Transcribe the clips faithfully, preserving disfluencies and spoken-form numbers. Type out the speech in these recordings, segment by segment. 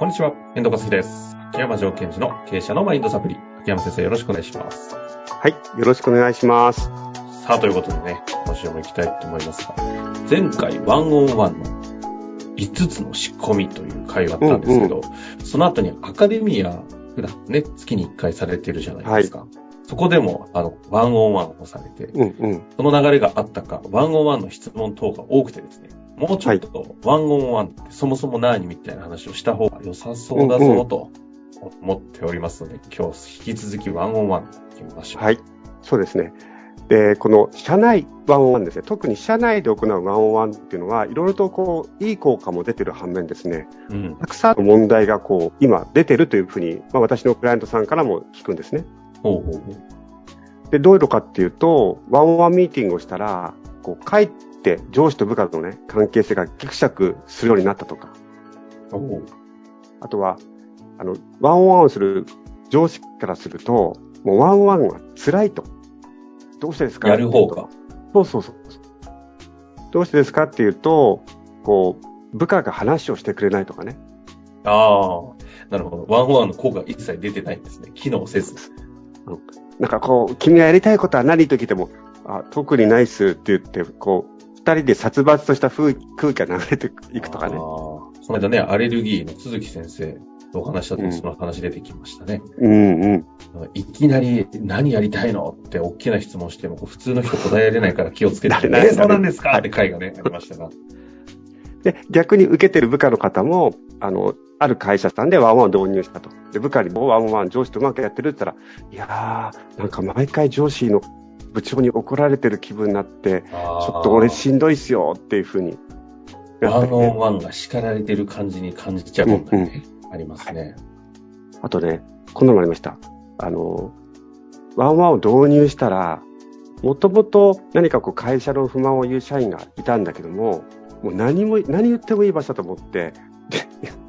こんにちは、遠藤和樹です。秋山城賢治の経営者のマインドサプリ。秋山先生、よろしくお願いします。はい、よろしくお願いします。さあ、ということでね、今週も行きたいと思いますが、前回ワンオンワンのいつつの仕込みという会があったんですけど、うんうん、その後にアカデミア、普段ね、月にいっかいされてるじゃないですか。はい、そこでも、あの、ワンオンワンをされて、うんうん、その流れがあったか、ワンオンワンの質問等が多くてですね、もうちょっとワンオンワンってそもそも何みたいな話をした方が良さそうだぞと思っておりますので、うんうん、今日引き続きワンオンワンいきましょう。はい、そうですね。で、この社内ワンオンワンですね、特に社内で行うワンオンワンっていうのは、いろいろとこういい効果も出てる反面ですね、うん、たくさんの問題がこう今出てるというふうに、まあ、私のクライアントさんからも聞くんですね。ほうほうほう。で、どういうのかっていうと、ワンオンワンミーティングをしたらこう帰ってで上司と部下の、ね、関係性がギクシャクするようになったとか、おあとはあのワンオンワンをする上司からすると、もうワンオンワンは辛いと、どうしてですか？やる方が、そうそうそう、どうしてですかっていうと、こう部下が話をしてくれないとかね。ああ、なるほど。ワンオンワンの効果が一切出てないんですね。機能せず。うん、なんかこう君がやりたいことは何と聞いても、あ、特にないっすって言ってこう。二人で殺伐とした空気が流れていくとかね。あ、この間ね、アレルギーの鈴木先生とお話したとき、うん、その話出てきましたね。うんうん。いきなり何やりたいのって大きな質問しても普通の人答えられないから気をつけて。えそうなんですかって回がねありましたが。で、逆に受けてる部下の方もあのある会社さんでワンワン導入したと。で、部下にもワンワン上司とうまくやってるって言ったら、いやーなんか毎回上司の部長に怒られてる気分になって、ちょっと俺しんどいっすよっていう風に、ね。ワンオンワンが叱られてる感じに感じちゃうもんね、うんうん。ありますね。はい、あとね、こんなのもありました。あの、ワンワンを導入したら、もともと何かこう会社の不満を言う社員がいたんだけども、もう何も、何言ってもいい場所だと思って、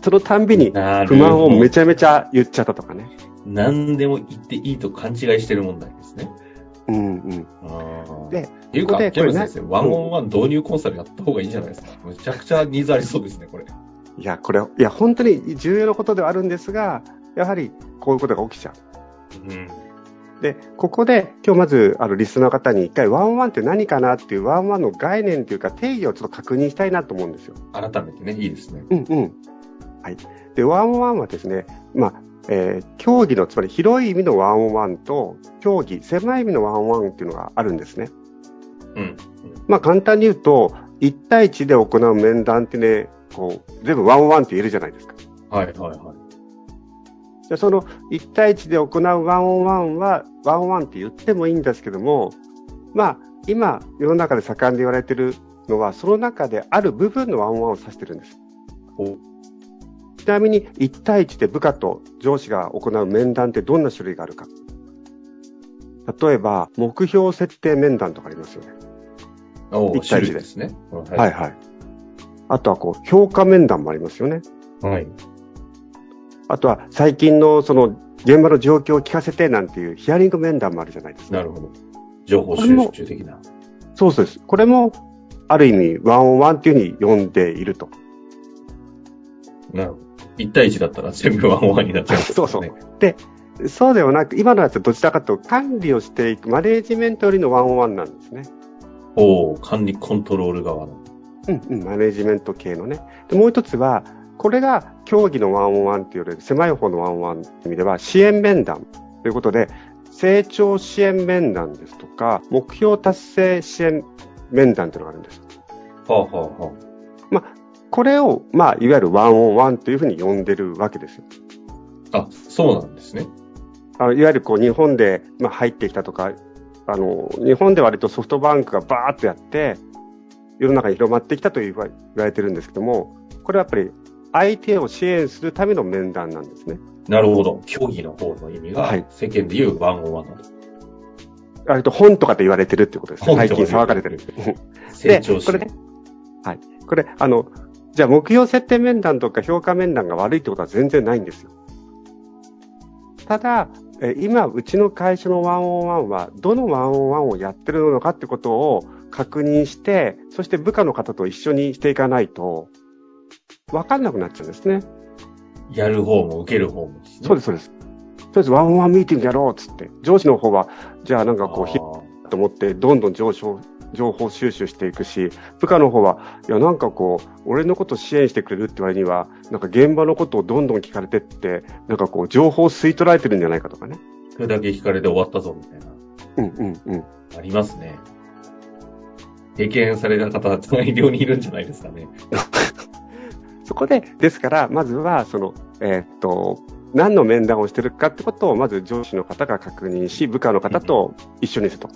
そのたんびに不満をめちゃめちゃ言っちゃったとかね。何でも言っていいと勘違いしてる問題ですね。うんうん。あで、っていうか、ここケム先生、ね、ワンオンワン導入コンサルやった方がいいんじゃないですか。うん、むちゃくちゃニーズありそうですね、これ。いや、これ、いや、本当に重要なことではあるんですが、やはりこういうことが起きちゃう。うん。で、ここで、今日まず、あの、リスナーの方に一回、ワンオンワンって何かなっていう、ワンオンワンの概念というか、定義をちょっと確認したいなと思うんですよ。改めてね、いいですね。うんうん。はい。で、ワンオンワンはですね、まあ、えー、競技のつまり広い意味のワンオンワンと競技狭い意味のワンオンワンっていうのがあるんですね、うんうん、まあ簡単に言うといち対いちで行う面談ってねこう全部ワンオンワンって言えるじゃないですか。はいはいはい。でそのいち対いちで行うワンオンワンはワンオンワンって言ってもいいんですけども、まあ今世の中で盛んで言われてるのはその中である部分のワンオンワンを指してるんです。おちなみにいち対いちで部下と上司が行う面談ってどんな種類があるか。例えば目標設定面談とかありますよね。おいち対いち で, ですね。はい、はい、はい。あとはこう評価面談もありますよね。はい。あとは最近のその現場の状況を聞かせてなんていうヒアリング面談もあるじゃないですか。なるほど。情報収集的な。そうです。これもある意味ワンオンワンっていうふうに呼んでいると。なるほど。いち対いちだったら全部ワンオンワンになっちゃう、ね、そうそう。で、そうではなく、今のやつはどちらかというと管理をしていく、マネージメントよりのワンオンワンなんですね。おお、管理コントロール側の。うんうん、マネージメント系のね。で、もう一つは、これが競技のワンオンワンというより狭い方のワンオンワンという意味では、支援面談ということで、成長支援面談ですとか、目標達成支援面談というのがあるんです。はあはあはあ。まあこれを、まあ、いわゆるワンオンワンというふうに呼んでるわけですよ。あ、そうなんですね。あのいわゆるこう日本で、まあ、入ってきたとか、あの、日本で割とソフトバンクがバーっとやって、世の中に広まってきたと言われてるんですけども、これはやっぱり相手を支援するための面談なんですね。なるほど。競技の方の意味が、はい、世間で言うワンオンワンだと。割と本とかで言われてるってことですね。最近騒がれてる。成長してる。はい。これ、あの、じゃあ目標設定面談とか評価面談が悪いってことは全然ないんですよ。ただ今うちの会社のワンオンワンはどのワンオンワンをやってるのかってことを確認して、そして部下の方と一緒にしていかないと分かんなくなっちゃうんですね。やる方も受ける方もですね。そうです、そうです。とりあえずワンオンワンミーティングやろうっつって、上司の方は、じゃあなんかこう、と思って、どんどん上昇、情報収集していくし、部下の方はいやなんかこう俺のこと支援してくれるって割にはなんか現場のことをどんどん聞かれてってなんかこう情報を吸い取られてるんじゃないかとかね、それだけ聞かれて終わったぞみたいな、うんうんうんありますね。経験された方は大量にいるんじゃないですかね。そこでですからまずはそのえー、っと何の面談をしてるかってことをまず上司の方が確認し、部下の方と一緒にすると。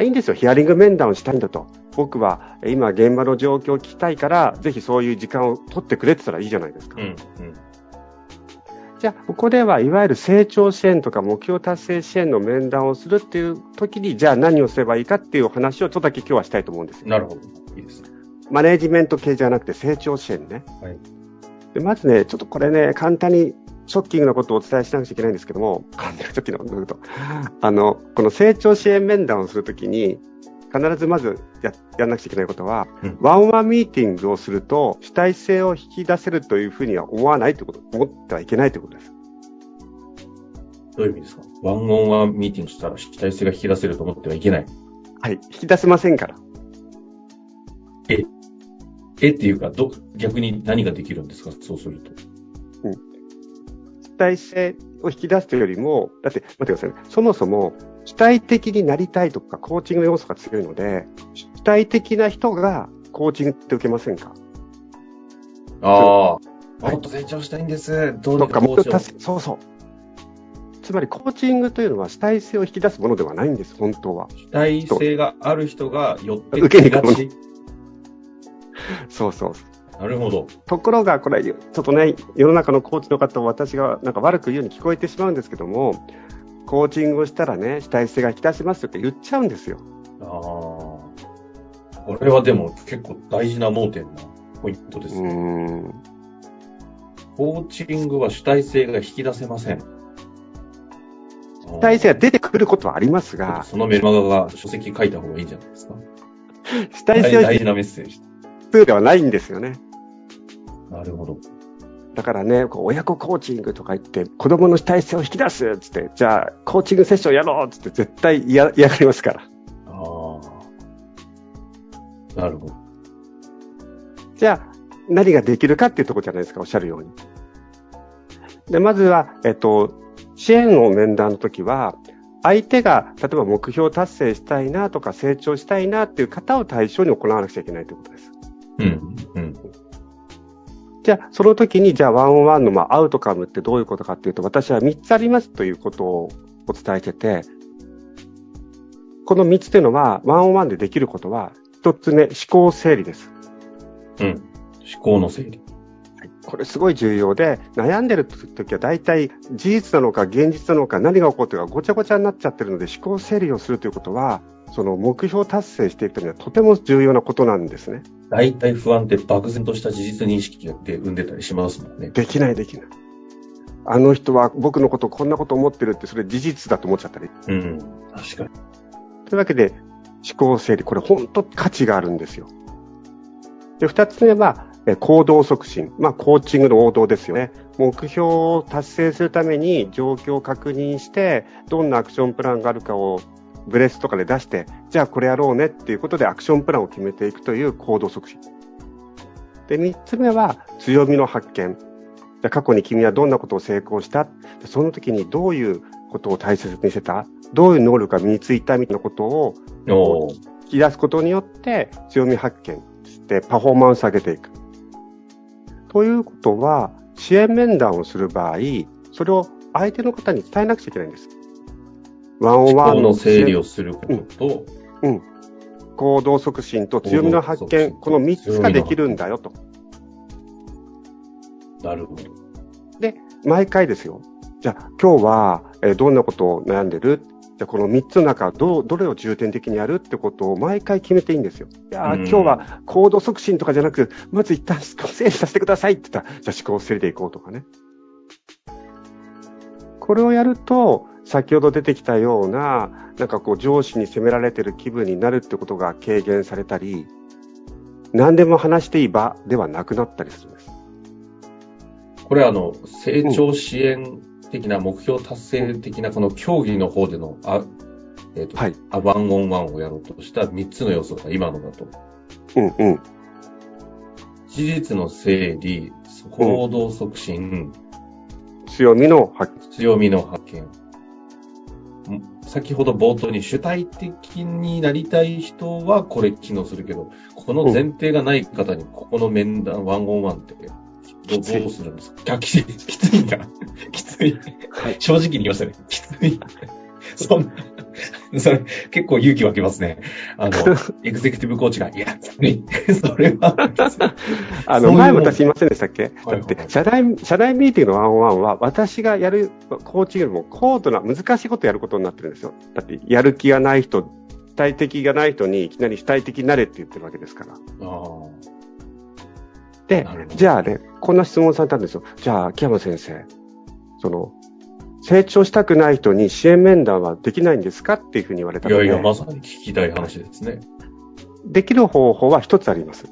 いいんですよ、ヒアリング面談をしたいんだと、僕は今現場の状況を聞きたいからぜひそういう時間を取ってくれって言ったらいいじゃないですか、うんうん、じゃあここではいわゆる成長支援とか目標達成支援の面談をするっていう時にじゃあ何をすればいいかっていう話をちょっとだけ今日はしたいと思うんですよ。なるほど、いいですね。マネージメント系じゃなくて成長支援ね、はい、でまずねちょっとこれね簡単にショッキングなことをお伝えしなくちゃいけないんですけども、ちょっと言うと、あの、この成長支援面談をするときに、必ずまず や, やんなくちゃいけないことは、うん、ワンワンミーティングをすると、主体性を引き出せるというふうには思わないということ、思ってはいけないということです。どういう意味ですか？ワンオンワンミーティングしたら主体性が引き出せると思ってはいけない。はい、引き出せませんから。え、えっていうか、ど、逆に何ができるんですか？そうすると。うん。主体性を引き出すというよりも、だって待ってくださいね。そもそも主体的になりたいとかコーチングの要素が強いので、主体的な人がコーチングって受けませんか？ああ、もっと成長したいんです。どうにかコーチを。そうそう。つまりコーチングというのは主体性を引き出すものではないんです。本当は。主体性がある人が寄って受けに行く。そうそう。なるほど。ところがこれちょっとね世の中のコーチの方を私がなんか悪く言うように聞こえてしまうんですけども、コーチングをしたらね主体性が引き出しますよって言っちゃうんですよ。ああ、これはでも結構大事な盲点なポイントですね。うーん。コーチングは主体性が引き出せません。主体性が出てくることはありますが、そのメルマガが書籍書いた方がいいんじゃないですか。主体性は大事なメッセージではないんですよね。なるほど。だからね、こう親子コーチングとか言って子供の主体性を引き出すっつって、じゃあコーチングセッションやろうっつって絶対嫌がりますから。ああ、なるほど。じゃあ何ができるかっていうところじゃないですか、おっしゃるように。でまずはえっと支援を面談の時は相手が例えば目標達成したいなとか成長したいなっていう方を対象に行わなくちゃいけないということです。うんうん。じゃあその時にじゃあワンオンワンのまあアウトカムってどういうことかっていうと、私はみっつありますということをお伝えしてて、このみっつというのはワンオンワンでできることはひとつめ、思考整理です。うん、思考の整理、はい、これすごい重要で、悩んでる時はだいたい事実なのか現実なのか何が起こってるかごちゃごちゃになっちゃってるので、思考整理をするということはその目標達成していくためにはとても重要なことなんですね。大体不安って漠然とした事実認識で生んでたりしますもんね。できないできない。あの人は僕のことこんなこと思ってるって、それ事実だと思っちゃったり。うん、確かに。というわけで思考整理、これ本当価値があるんですよ。で、二つ目は行動促進、まあコーチングの王道ですよね。目標を達成するために状況を確認して、どんなアクションプランがあるかをブレスとかで出して、じゃあこれやろうねっていうことでアクションプランを決めていくという行動促進で、みっつめは強みの発見。じゃあ過去に君はどんなことを成功した、その時にどういうことを大切にしてた、どういう能力が身についたみたいなことを引き出すことによって強み発見してパフォーマンス上げていくということは、支援面談をする場合それを相手の方に伝えなくちゃいけないんです。ワンオンワン思考の整理をすることと、うんうん、行動促進と強みの発見、このみっつができるんだよと。なるほど。で、毎回ですよ。じゃあ今日は、えー、どんなことを悩んでる？じゃあこのみっつの中どう、どれを重点的にやるってことを毎回決めていいんですよ。いや、うん、今日は行動促進とかじゃなく、まず一旦思考整理させてくださいって言ったら、じゃあ思考整理でいこうとかね。これをやると、先ほど出てきたような、なんかこう上司に責められてる気分になるってことが軽減されたり、何でも話していい場ではなくなったりするんです。これはあの成長支援的な目標達成的なこの競技の方でのあ、えーとはい、あワンオンワンをやろうとしたみっつの要素が今のだと、うんうん、事実の整理、行動促進、うん、強みの発見、強みの発見、先ほど冒頭に主体的になりたい人はこれ機能するけど、この前提がない方にここの面談、うん、ワンオンワンってどうするんですか？きつい。きついんだ。きつい。はい、正直に言いましたね。きつい。そんな、それ結構勇気湧きますね。あの、エグゼクティブコーチが、いや、きつい。それは。あの、前私言いませんでしたっけ？だって、社内、社内ミーティングのワンオンワンは、私がやるコーチよりも高度な難しいことをやることになってるんですよ。だって、やる気がない人、主体的がない人にいきなり主体的になれって言ってるわけですから。ああ。で、じゃあね、こんな質問されたんですよ。じゃあ、秋山先生、その、成長したくない人に支援面談はできないんですかっていうふうに言われたので。いやいや、まさに聞きたい話ですね。できる方法は一つあります。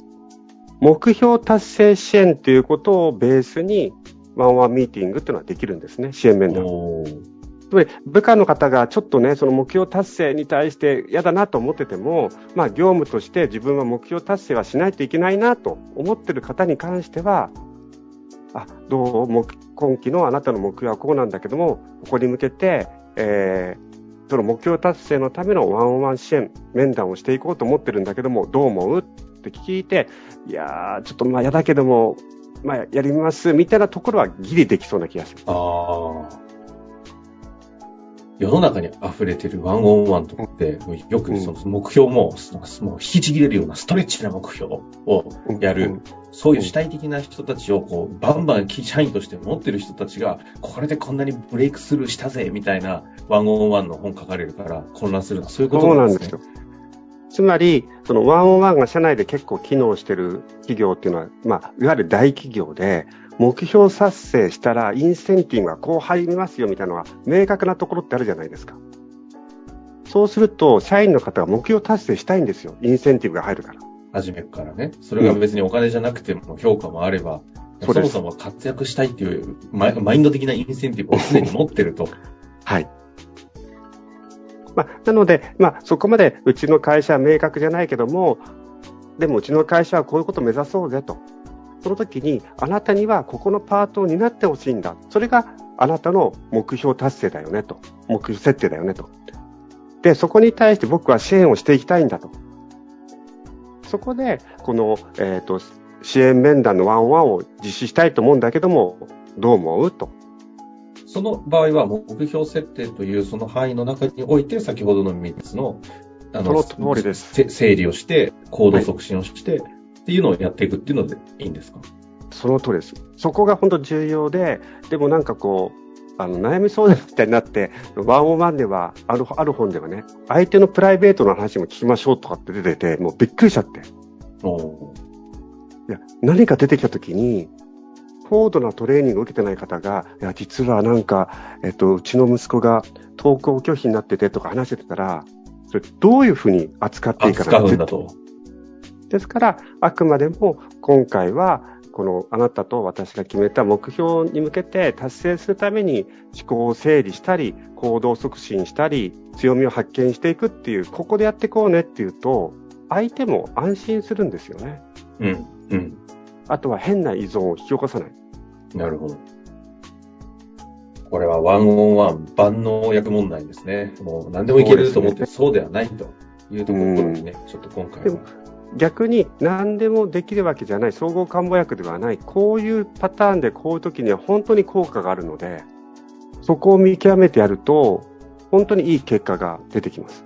目標達成支援ということをベースに、ワンワンミーティングというのはできるんですね、支援面談。つまり部下の方がちょっとね、その目標達成に対して嫌だなと思ってても、まあ業務として自分は目標達成はしないといけないなと思ってる方に関しては、あ、どうも今期のあなたの目標はこうなんだけども、ここに向けて、えー、その目標達成のためのワンオンワン支援面談をしていこうと思ってるんだけども、どう思うって聞いて、いやーちょっとまあ嫌だけども、まあやりますみたいなところはギリできそうな気がする。ああ。世の中に溢れてるワンオンワンとかって、よくその目標も、もう引きちぎれるようなストレッチな目標をやる、そういう主体的な人たちをこうバンバン社員として持ってる人たちが、これでこんなにブレイクスルーしたぜみたいなワンオンワンの本書かれるから混乱するのはそういうことなんですね。そうなんですよ。つまり、そのワンオンワンが社内で結構機能してる企業っていうのは、まあ、いわゆる大企業で、目標達成したらインセンティブがこう入りますよみたいなのが明確なところってあるじゃないですか。そうすると社員の方が目標達成したいんですよ。インセンティブが入るから。初めからね。それが別にお金じゃなくても評価もあれば、うん、そもそも活躍したいっていうマインド的なインセンティブを常に持ってると。はい。まあ、なので、まあ、そこまでうちの会社は明確じゃないけども、でもうちの会社はこういうことを目指そうぜと。その時にあなたにはここのパートを担ってほしいんだ。それがあなたの目標達成だよねと。目標設定だよねと。で、そこに対して僕は支援をしていきたいんだと。そこで、この、えっと、支援面談のワンオンワンを実施したいと思うんだけども、どう思うと。その場合は目標設定というその範囲の中において、先ほどのみっつの、あの、その通りです。整理をして、行動促進をして、はいっていうのをやっていくっていうのでいいんですか？その通りです。そこが本当重要で、でもなんかこうあの悩み相談みたいになってワンオンワンではある、ある本ではね、相手のプライベートの話も聞きましょうとかって出てて、もうびっくりしちゃって。おいや何か出てきた時に高度なトレーニングを受けてない方が、いや実はなんか、えっと、うちの息子が登校拒否になっててとか話してたら、それどういうふうに扱っていいかなって。扱うんだと。ですから、あくまでも今回は、このあなたと私が決めた目標に向けて達成するために思考を整理したり、行動促進したり、強みを発見していくっていう、ここでやっていこうねっていうと、相手も安心するんですよね。うん。うん。あとは変な依存を引き起こさない。なるほど。これはワンオンワン万能役問題ですね。もう何でもいけると思って、そうではないというところにね、ちょっと今回は。逆に何でもできるわけじゃない、総合看護薬ではない、こういうパターンでこういう時には本当に効果があるので、そこを見極めてやると本当にいい結果が出てきます。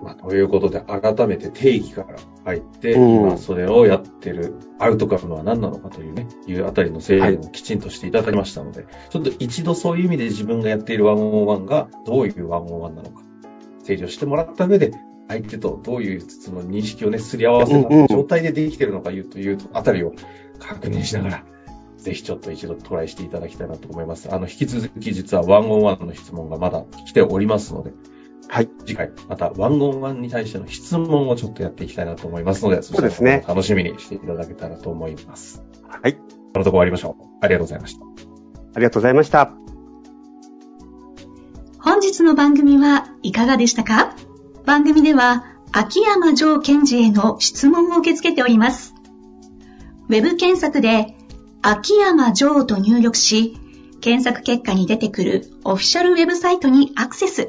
まあ、ということで改めて定義から入って、うん、今それをやってるアウトカムは何なのかというね、いうあたりの整理をきちんとしていただきましたので、はい、ちょっと一度そういう意味で自分がやっているワンオンワンがどういうワンオンワンなのか整理をしてもらった上で、相手とどういうその認識をね、すり合わせた状態でできているのかいうというあたりを確認しながら、ぜひちょっと一度トライしていただきたいなと思います。あの、引き続き実はワンオンワンの質問がまだ来ておりますので、はい。次回、またワンオンワンに対しての質問をちょっとやっていきたいなと思いますので、そうですね。楽しみにしていただけたらと思います。はい。そのとこ終わりましょう。ありがとうございました。ありがとうございました。本日の番組はいかがでしたか？番組では秋山城賢治への質問を受け付けております。ウェブ検索で秋山城と入力し、検索結果に出てくるオフィシャルウェブサイトにアクセス。